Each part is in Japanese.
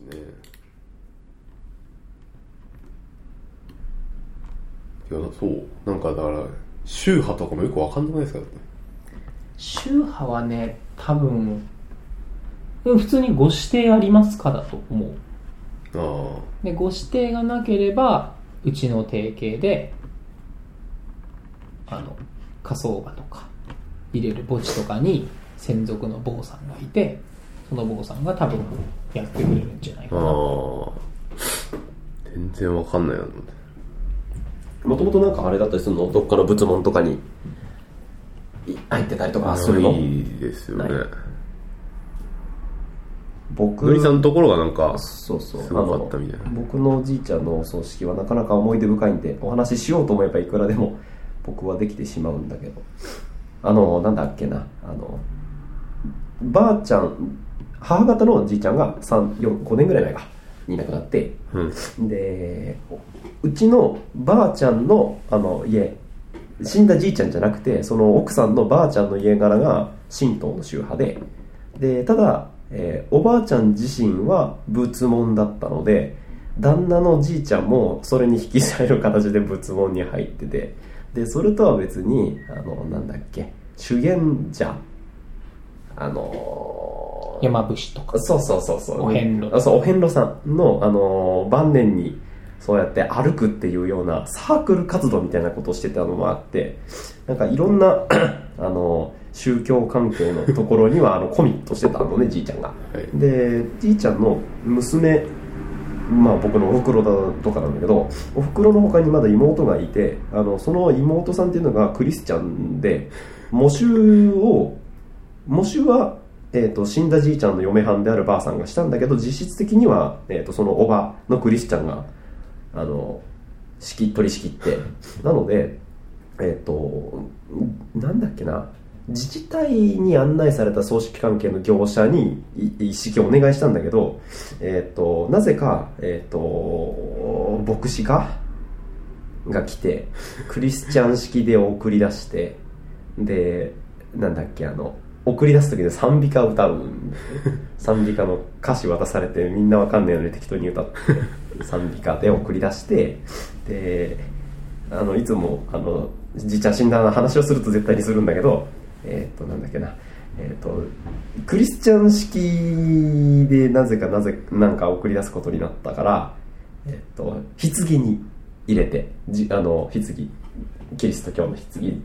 ですね。いや、そう。なんかだから、宗派とかもよく分かんないですからね。宗派はね、多分、普通にご指定ありますかだと思う。ああ。で、ご指定がなければ、うちの提携で、火葬場とか入れる墓地とかに専属の坊さんがいて、その坊さんが多分やってくれるんじゃないかな。ああ、全然わかんないな。もともとなんかあれだったりするの、どっかの仏門とかに入ってたりとかするの。いいですよね。僕のりさんのところがなんかすごかったみたいな。僕のおじいちゃんのお葬式はなかなか思い出深いんで、お話ししようと思えばいくらでも僕はできてしまうんだけど、なんだっけな、ばあちゃん、母方のおじいちゃんが5年ぐらい前かに亡くなって、うん、でうちのばあちゃんの家、死んだじいちゃんじゃなくて、その奥さんのばあちゃんの家柄が神道の宗派で、でただ、おばあちゃん自身は仏門だったので、旦那のじいちゃんもそれに引きされる形で仏門に入ってて、でそれとは別になんだっけ、修験者、山伏とか、そうお遍路、そうお遍路さんの晩年にそうやって歩くっていうようなサークル活動みたいなことをしてたのもあって、なんかいろんな宗教関係のところにはコミットしてたのねじいちゃんが、はい、でじいちゃんの娘、まあ、僕のおふくろだとかなんだけど、おふくろの他にまだ妹がいて、その妹さんっていうのがクリスチャンで、喪主は、死んだじいちゃんの嫁はんであるばあさんがしたんだけど、実質的には、そのおばのクリスチャンが取り仕切って、なのでなんだっけな、自治体に案内された葬式関係の業者に一式をお願いしたんだけど、なぜか、牧師が来て、クリスチャン式で送り出して、でなんだっけ、送り出す時で賛美歌歌う、賛美歌の歌詞渡されて、みんなわかんないので適当に歌って賛美歌で送り出して、でいつもじいちゃん死んだな話をすると絶対にするんだけど、なんだっけな、クリスチャン式でなぜなんか送り出すことになったから、棺に入れて、棺、キリスト教の棺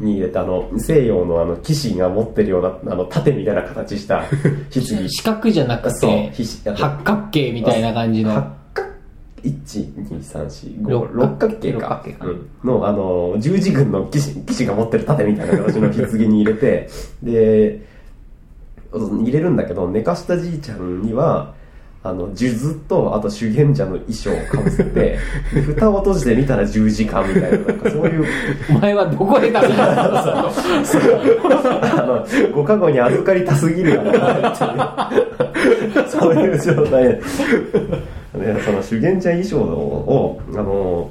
に入れた西洋の騎士が持ってるような盾みたいな形した棺、四角じゃなくて八角形みたいな感じの6角形か、うん、の十字軍の騎士が持ってる盾みたいな形の棺に入れてで入れるんだけど、寝かしたじいちゃんには数珠とあと修験者の衣装をかぶせて蓋を閉じてみたら十字架みたいな、なんかそういうお前はどこでだろうご加護に預かりたすぎるよねそういう状態で、その修験者衣装を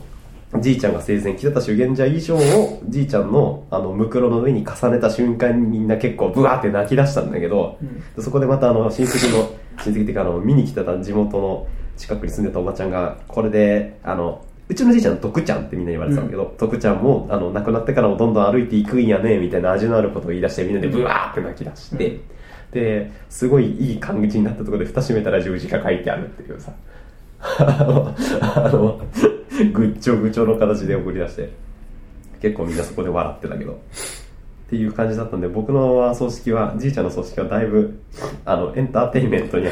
じいちゃんが生前着てた修験者衣装をじいちゃんのムクロの上に重ねた瞬間にみんな結構ブワーって泣き出したんだけど、うん、そこでまた親戚っていうか見に来てた地元の近くに住んでたおばちゃんが、これでうちのじいちゃんの徳ちゃんってみんな言われてたんだけど、うん、徳ちゃんも亡くなってからもどんどん歩いていくんやねみたいな味のあることを言い出して、みんなでブワーって泣き出して、うん、ですごいいい感じになったところで蓋閉めたら十字架書いてあるっていうさぐっちょぐちょの形で送り出して、結構みんなそこで笑ってたけどっていう感じだったんで、僕の葬式はじいちゃんの葬式はだいぶエンターテインメントに好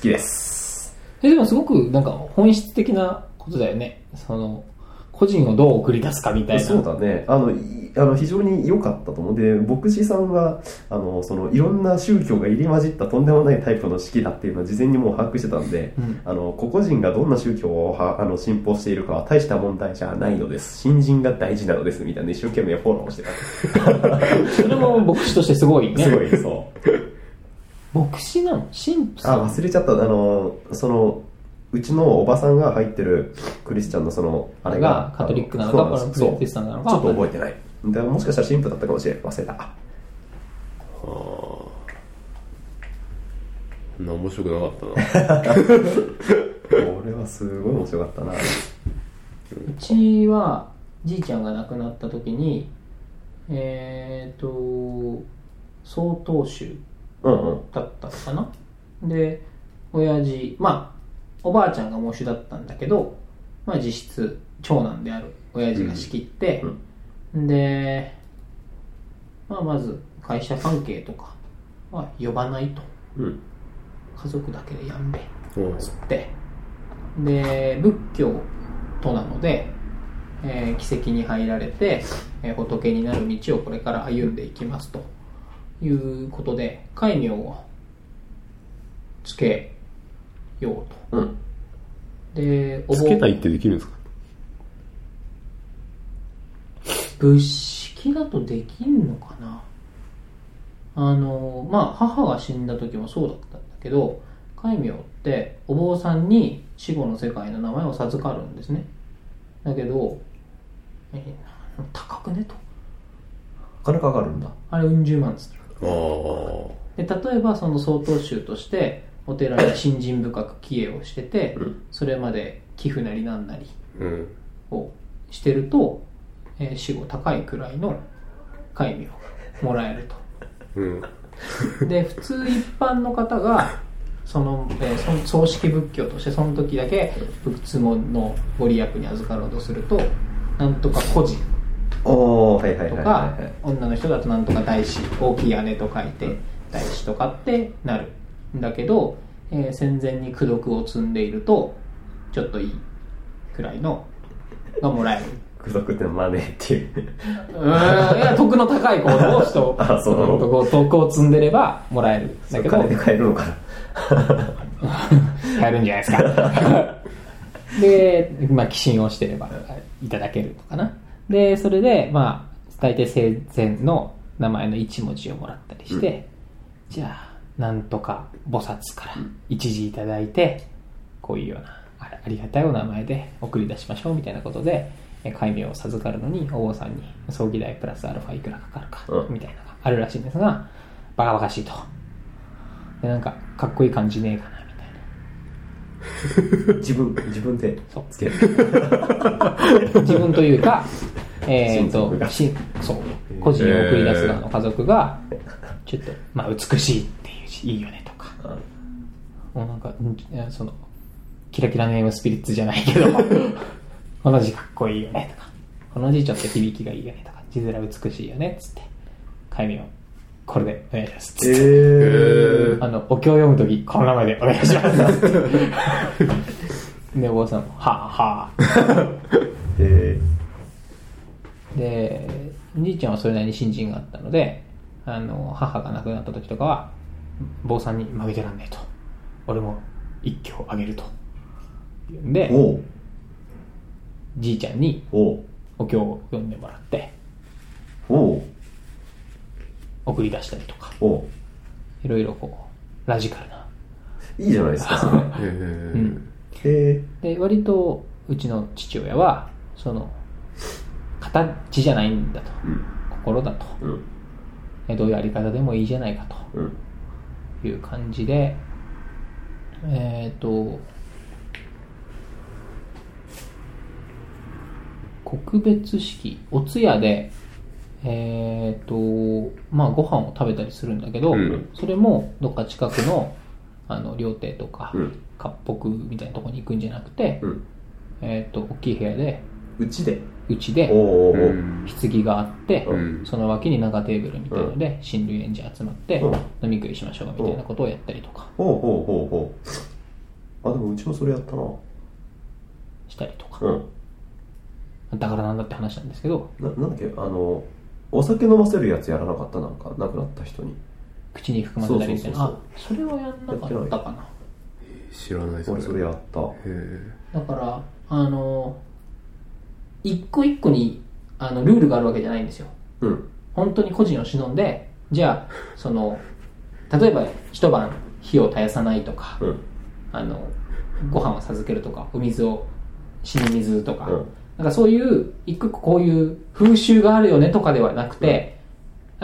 きですでもすごくなんか本質的なことだよね、その個人をどう送り出すかみたいな。そうだね、非常に良かったと思う。で牧師さんはいろんな宗教が入り混じったとんでもないタイプの式だっていうのは事前にもう把握してたんで、うん、個々人がどんな宗教を信奉しているかは大した問題じゃないのです、信心が大事なのですみたいな一生懸命フォローしてたそれも牧師としてすごいねすごい、そう牧師なの、神父さん、忘れちゃった。うちのおばさんが入ってるクリスチャンのあれがカトリックなのかプロテスタントなのかちょっと覚えてないで、もしかしたら神父だったかもしれない、忘れた。面白くなかったな俺はすごい面白かったな。うちはじいちゃんが亡くなった時に曹洞宗だったのかな、うんうん、で親父、まあおばあちゃんが喪主だったんだけど、まあ、実質長男である親父が仕切って、うんうん、で、まあ、まず会社関係とかは呼ばないと、うん、家族だけでやんべつって、で仏教徒なので、奇跡に入られて、仏になる道をこれから歩んでいきますということで戒名をつけようと、うん、でお坊つけたいってできるんですか？仏式だとできんのかな。まあ母が死んだ時もそうだったんだけど、戒名ってお坊さんに死後の世界の名前を授かるんですね。だけど、高くねと金かかるんだ。あれうん十万です。あで例えばその曹洞宗としてお寺に信心深く帰依をしてて、それまで寄付なりなんなりをしてると、死後高いくらいの戒名をもらえると、うん、で普通一般の方がその、葬式仏教としてその時だけ仏門のご利益に預かろうとすると、なんとか孤児とか女の人だとなんとか大師、大きい姉と書いて大師とかってなるだけど、戦前に功徳を積んでいるとちょっといいくらいのがもらえる。功徳ってマネーっていう、いや徳の高い子の人徳を積んでればもらえる。だけど金で買えるのかな買えるんじゃないですかで、まあ、寄進をしてればいただけるのかな。でそれで、まあ、大体生前の名前の1文字をもらったりして、うん、じゃあなんとか菩薩から一時いただいて、こういうようなありがたいお名前で送り出しましょうみたいなことで戒名を授かるのに、お坊さんに葬儀代プラスアルファいくらかかるかみたいなのがあるらしいんですが、バカバカしいと。でなんかかっこいい感じねえかなみたいな自分でつける自分というかそう個人を送り出す側の家族がちょっと、まあ、美しいっていうしいいよねとか、もうなんかそのキラキラネームスピリッツじゃないけどこの字かっこいいよねとか、この字ちょっと響きがいいよねとか、字面美しいよねっつって戒名をこれでお願いしますっつって、お経を読むときこの名前でお願いしますってでお坊さんもはぁはぁでじいちゃんはそれなりに信心があったので、母が亡くなった時とかは坊さんに負けてらんねえと、俺も一挙あげると言うんで、おうじいちゃんにお経を読んでもらって、おう送り出したりとか、おういろいろこうラジカルな、いいじゃないですかそれ、うん、で割とうちの父親はその形じゃないんだと、うん、心だと、うん、どういうあり方でもいいじゃないかという感じで、告別式お通夜でまあご飯を食べたりするんだけど、うん、それもどっか近くの料亭とか、うん、割烹みたいなところに行くんじゃなくて、うん、大きい部屋でうちで棺があって、うん、その脇に長テーブルみたいので親類縁者集まって飲み食いしましょうみたいなことをやったりとか、あでもうちもそれやったなしたりとか、うん、だからなんだって話なんですけど、なんだっけお酒飲ませるやつやらなかった。なんか亡くなった人に口に含ませたりみたいな。それはやんなかったかな。知らないです。俺それやった。へえ。だから一個一個にルールがあるわけじゃないんですよ、うん、本当に個人を忍んで、じゃあその例えば一晩火を絶やさないとか、うん、ご飯を授けるとか、お水を死に水とか、うん、なんかそういう一個こういう風習があるよねとかではなくて、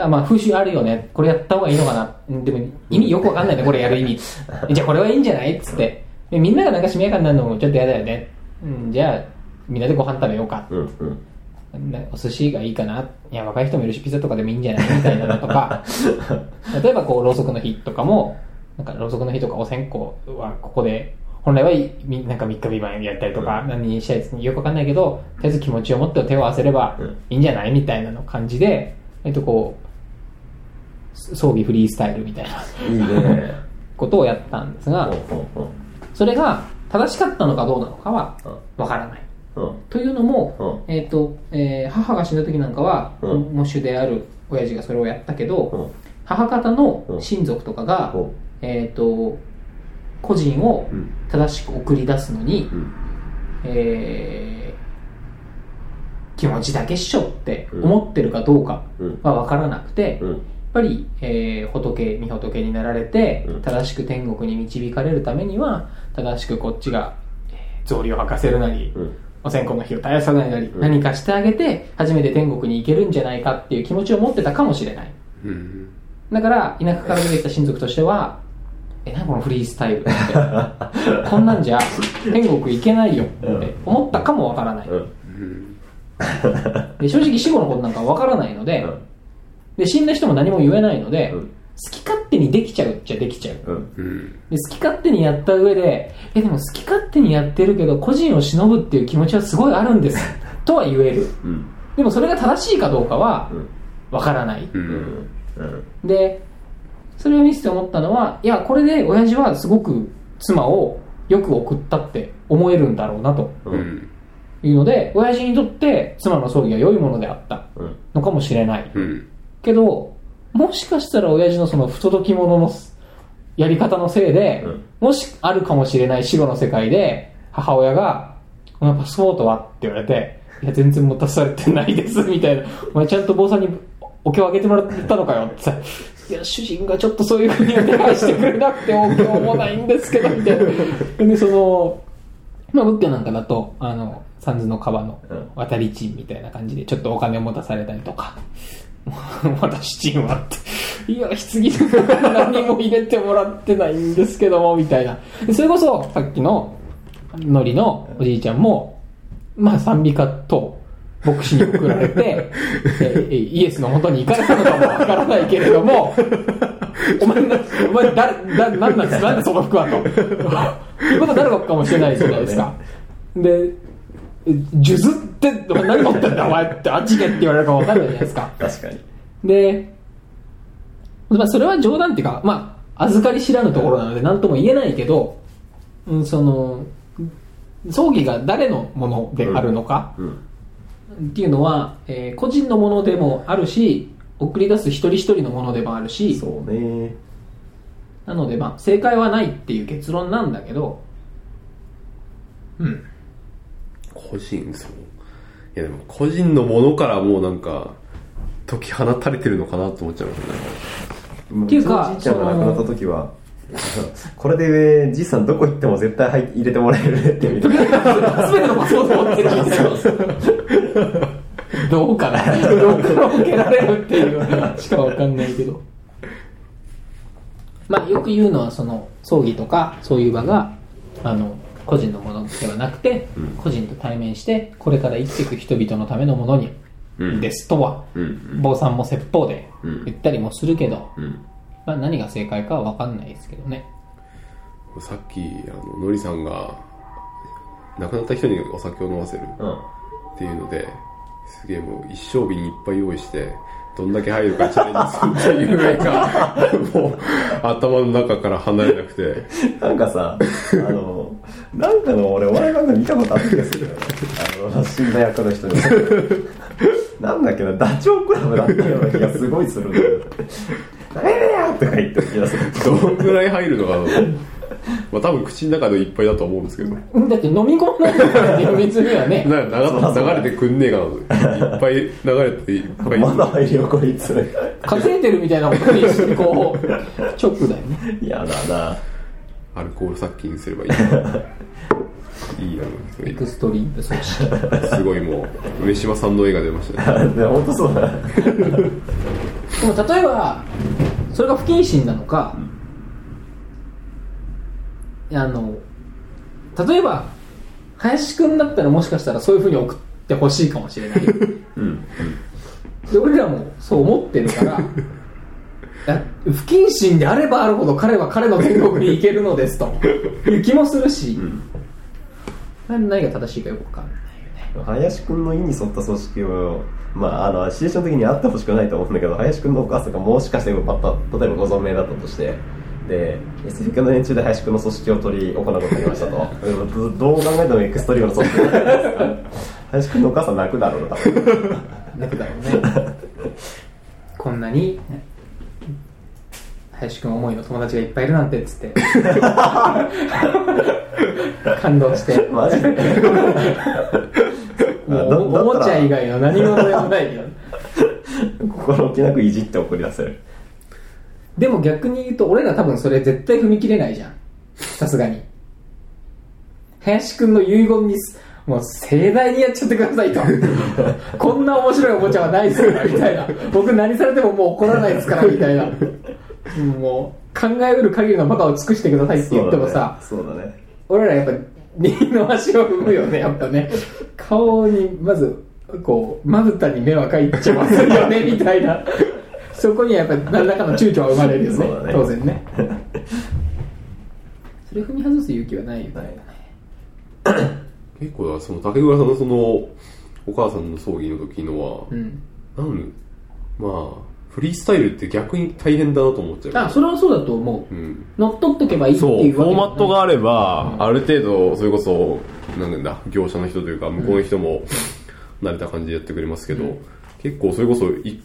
まあ風習あるよね、これやった方がいいのかな、でも意味よくわかんないね、これやる意味じゃあこれはいいんじゃないっつって、でみんながなんかしめやかになるのもちょっと嫌だよね、うん、じゃあみんなでご飯食べようか、うんうん、お寿司がいいかな、いや若い人もいるしピザとかでもいいんじゃないみたいなのとか例えばこうろうそくの日とかも、なんかろうそくの日とかお線香はここで本来はなんか3日3晩やったりとか、うん、何したりよくわかんないけど、とりあえず気持ちを持って手を合わせればいいんじゃないみたいなの感じで、割とこう葬儀フリースタイルみたいないい、ね、ことをやったんですが、それが正しかったのかどうなのかはわからない、うん、というのも、うん母が死んだ時なんかは、うん、喪主である親父がそれをやったけど、うん、母方の親族とかが、うん個人を正しく送り出すのに、うん気持ちだけっしょって思ってるかどうかは分からなくて、うんうん、やっぱり、御仏になられて正しく天国に導かれるためには、正しくこっちが草履を履かせるなり、うん、お線香の火を絶やさないなり、うん、何かしてあげて初めて天国に行けるんじゃないかっていう気持ちを持ってたかもしれない、うん、だから田舎から出てきた親族としては何このフリースタイルってこんなんじゃ天国行けないよって思ったかもわからない、うん、で正直死後のことなんかわからないの で,、うん、で死んだ人も何も言えないので、うん、好き勝手にできちゃうっちゃできちゃう、うん、で好き勝手にやった上ででも好き勝手にやってるけど個人を忍ぶっていう気持ちはすごいあるんですとは言える、うん、でもそれが正しいかどうかはわからない、うんうんうん、でそれを見せて思ったのは、いやこれで親父はすごく妻をよく送ったって思えるんだろうなと、うん、いうので親父にとって妻の葬儀は良いものであったのかもしれない、うん、けどもしかしたら親父のその不届き者のやり方のせいで、うん、もしあるかもしれない死後の世界で母親がお前パスポートはって言われて、いや全然持たされてないですみたいな、お前ちゃんと坊さんにお経をあげてもらったのかよっていや主人がちょっとそういうふうにお願いしてくれなくてお経もないんですけどみたいなでその、まあ、仏教なんかだと三途の川の渡り賃みたいな感じでちょっとお金を持たされたりとか私賃はっていや棺の中何も入れてもらってないんですけどもみたいな、それこそさっきののりのおじいちゃんもまあ賛美歌と牧師に送られてイエスの元に行かれたのかもわからないけれどもお前なんなんですか、なんでその服はということになるのかもしれないじゃないですか。で数珠って何持ってんだお前ってあっちでって言われるかわかんないじゃないですか。確かに。で、まあ、それは冗談っていうか、まあ、預かり知らぬところなので何とも言えないけど、うん、その葬儀が誰のものであるのか、うんうんっていうのは、個人のものでもあるし送り出す一人一人のものでもあるし、そうね、なので、まあ、正解はないっていう結論なんだけど、うん、個人そういやでも個人のものからもうなんか解き放たれてるのかなと思っちゃいますね。っていうかおじいちゃんが亡くなった時はこれでじいさんどこ行っても絶対入れてもらえるねってみたいな全てのパスポート持ってるどうかなどうから受けられるっていうしかわかんないけど、まあよく言うのはその葬儀とかそういう場が個人のものではなくて、うん、個人と対面してこれから生きていく人々のためのものに、うん、ですとは、うん、坊さんも説法で言ったりもするけど、うんうんまあ、何が正解かは分かんないですけどね。さっきのりさんが亡くなった人にお酒を飲ませるっていうので、すげえもう一升瓶にいっぱい用意してどんだけ入るかチャレンジするっていう夢がもう頭の中から離れなくてなんかさなんかの俺お笑い番組見たことあるんですよ死んだ役の人になんだっけなダチョウ倶楽部だったような気がすごいするんだよとか言ってどのくらい入るのかなまあ多分口の中でいっぱいだと思うんですけど、だって飲み込んないよ別にはね流れてくんねえかないっぱい流れていっぱいまだ入るよこいつ稼いでるみたいなことにしてこうショックだよね。いやだなアルコール殺菌すればいいいいやろエクストリームそうすごいもう上島さんの絵が出ましたね本当そうだでも例えばそれが不謹慎なのか、例えば林くんだったらもしかしたらそういう風に送ってほしいかもしれない、うん、で俺らもそう思ってるから不謹慎であればあるほど彼は彼の天国に行けるのですという気もするし、うん、何が正しいかよく分かんないよね。林くんの意に沿った組織をシチュエーション的にあってほしくないと思うんだけど、林くんのお母さんがもしかして例えばご存命だったとしてで、SF の連中で林くんの組織を取り行うことになりましたとどう考えてもエクストリームの組織になりますから林くんのお母さん泣くだろうな、多分泣くだろうねこんなに林くん思いの友達がいっぱいいるなんてっつって感動してマジでおもちゃ以外の何もでもないよ心置きなくいじって送り出せる。でも逆に言うと俺ら多分それ絶対踏み切れないじゃん、さすがに。林くんの遺言にもう盛大にやっちゃってくださいとこんな面白いおもちゃはないですからみたいな、僕何されてももう怒らないですからみたいなもう考えうる限りのバカを尽くしてくださいって言ってもさ、そうだね、そうだね、俺らやっぱ二の足を踏むよね、やっぱね顔にまずこうまぶたに目はかいっちゃますよねみたいなそこにはやっぱり何らかの躊躇は生まれるよ ね, ね当然ねそれ踏み外す勇気はないよね結構その竹倉さんのそのお母さんの葬儀の時のは、うん、フリースタイルって逆に大変だなと思っちゃう。あ、それはそうだと思う、うん、乗っ取っておけばいいっていうフォーマットがあれば、うん、ある程度それこそなんだ業者の人というか向こうの人も慣れた感じでやってくれますけど、うん、結構それこそ一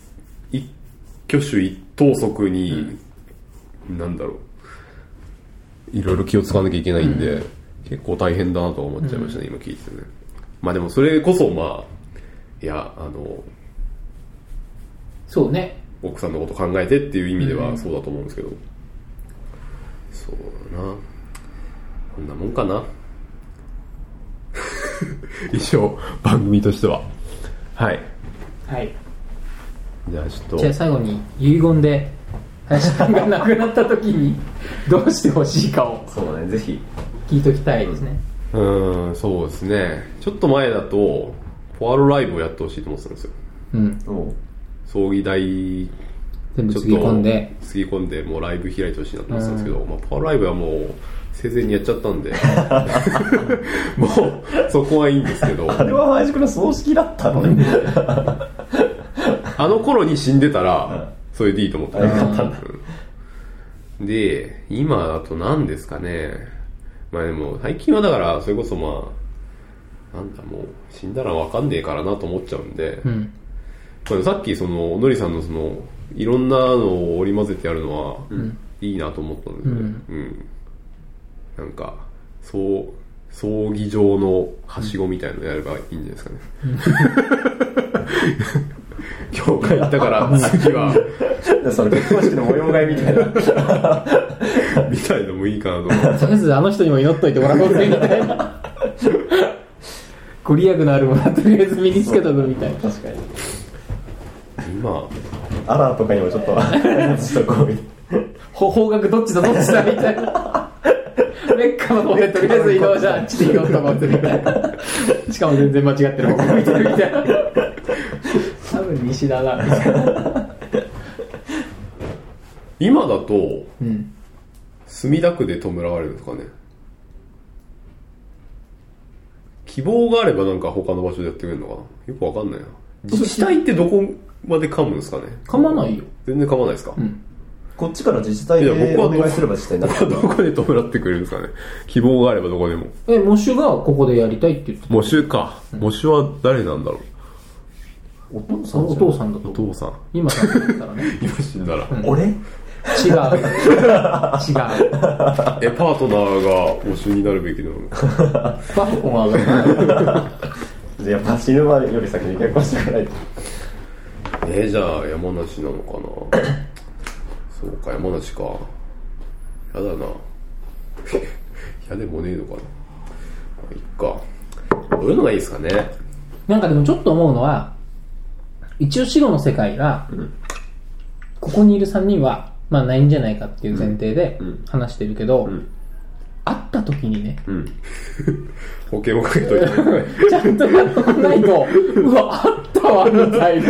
挙手一投足に、うん、なんだろういろいろ気を使わなきゃいけないんで、うん、結構大変だなと思っちゃいましたね、うん、今聞いててね。でもそれこそそうね、奥さんのこと考えてっていう意味ではそうだと思うんですけど、うん、そうだな、こんなもんかな以上番組としては、はいはい、じゃあちょっと最後に遺言で林くんが亡くなった時にどうしてほしいかをそうだね、ぜひ聞いときたいですね。そうですね、ちょっと前だとポアロライブをやってほしいと思ってたんですよ、うん、葬儀代全部つぎ込んでもうライブ開いてほしいなと思ってたんですけど、パワーライブはもう生前にやっちゃったんでもうそこはいいんですけどあれは林くんの葬式だったのねあの頃に死んでたらそれでいいと思ってたで、今だと何ですかね。でも最近はだからそれこそもう死んだら分かんねえからなと思っちゃうんで、うん、さっきそののりさんのそのいろんなのを織り交ぜてやるのは、うん、いいなと思ったので、うんうん、なんか葬儀場のはしごみたいなのやればいいんじゃないですかね、うん、教会行ったから次はその結婚式の模様替えみたいなみたいのもいいかなと思うとりあえずあの人にも祈っといてもらおうぜみたいなご利益のあるものはとりあえず身につけたぞみたいな。確かに今アラーとかにもちょっと方角どっちだみたいなメッカの方でとりあえず移動じゃあっちで行こうと思ってみたいなしかも全然間違ってる方向見てるみたいな多分西だなみたいな今だと、うん、墨田区で弔われるとかね、希望があればなんか他の場所でやってくれるのかな、よくわかんないな。自治体ってどこまで噛むんですかね。噛まないよ、全然噛まないですか、うん、こっちから自治体でお願いすれば自治体になる。どこで弔ってくれるんですかね、希望があればどこでも。喪主がここでやりたいって言ってた。喪主か、喪主は誰なんだろう、うん、お父さんだと。お父さん今死んだらね今死んだら、うん、俺違う違うパートナーが喪主になるべきなのパートナーがやっぱ死ぬまでより先に結婚してくれないとじゃあ山梨なのかなそうか山梨か、やだなやでもねえのかな、いっか。どういうのがいいですかね。なんかでもちょっと思うのは一応白の世界が、うんここにいる3人は、まあ、ないんじゃないかっていう前提で話してるけど、うんうん、会った時にね、うん、保険をかけといてちゃんとやっとかないとうわあったわみたいな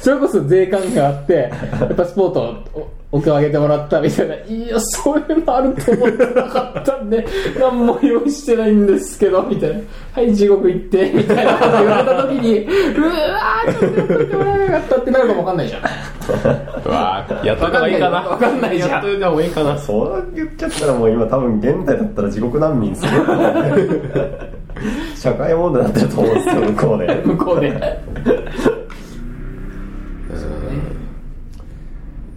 それこそ税関があってパスポートを奥を上げてもらったみたいな、いやそういうのあると思ってなかったんで何も用意してないんですけどみたいな、はい地獄行ってみたいなこと言われた時にうわーちょっとやってもらえなかったってなるかも分かんないじゃんうわーやった方がいいかな、分かんないじゃん、やっといた方がいいかな、そう言っちゃったらもう今多分現代だったら地獄難民する社会問題だったと思うんですよ向こうで向こうで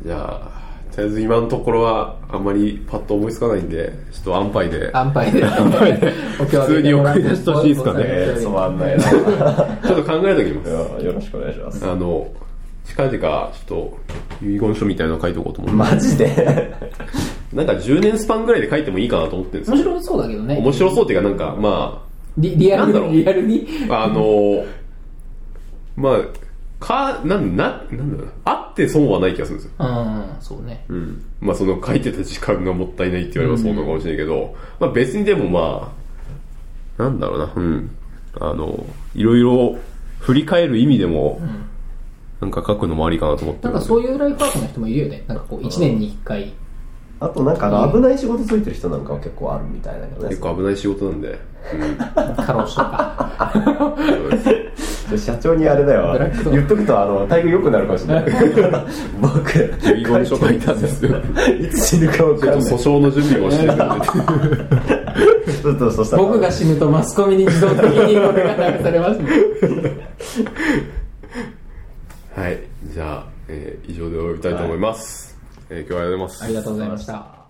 じゃあとりあえず今のところはあんまりパッと思いつかないんで、ちょっと安牌で普通に送り出してほしいですかね。つまんないな。ちょっと考えておきます。よろしくお願いします。近々ちょっと遺言書みたいなの書いておこうと思います。マジで。なんか10年スパンぐらいで書いてもいいかなと思ってるんですよ。面白そうだけどね。面白そうっていうかなんかまあリアルにまあ。なんだろう、あって損はない気がするんですよ。ああ、そうね。うん。まあその書いてた時間がもったいないって言わればそうなのかもしれないけど、うん、まあ別にでもまあなんだろうな、うん。いろいろ振り返る意味でも、うん、なんか書くのもありかなと思って。なんかそういうライフワークの人もいるよね。なんかこう1年に1回。あとなんか危ない仕事ついてる人なんかは結構あるみたいだけどね。結構危ない仕事なんで。うん、過労死とか。そうです。社長にあれだよ、言っとくと待遇良くなるかもしれない僕遺言書書いたんですよいつ死ぬか分からない、訴訟の準備をしてるんで僕が死ぬとマスコミに自動的にこれが流されますねはい、じゃあ、以上で終わりたいと思います、はい、今日はありがとうございます。ありがとうございました。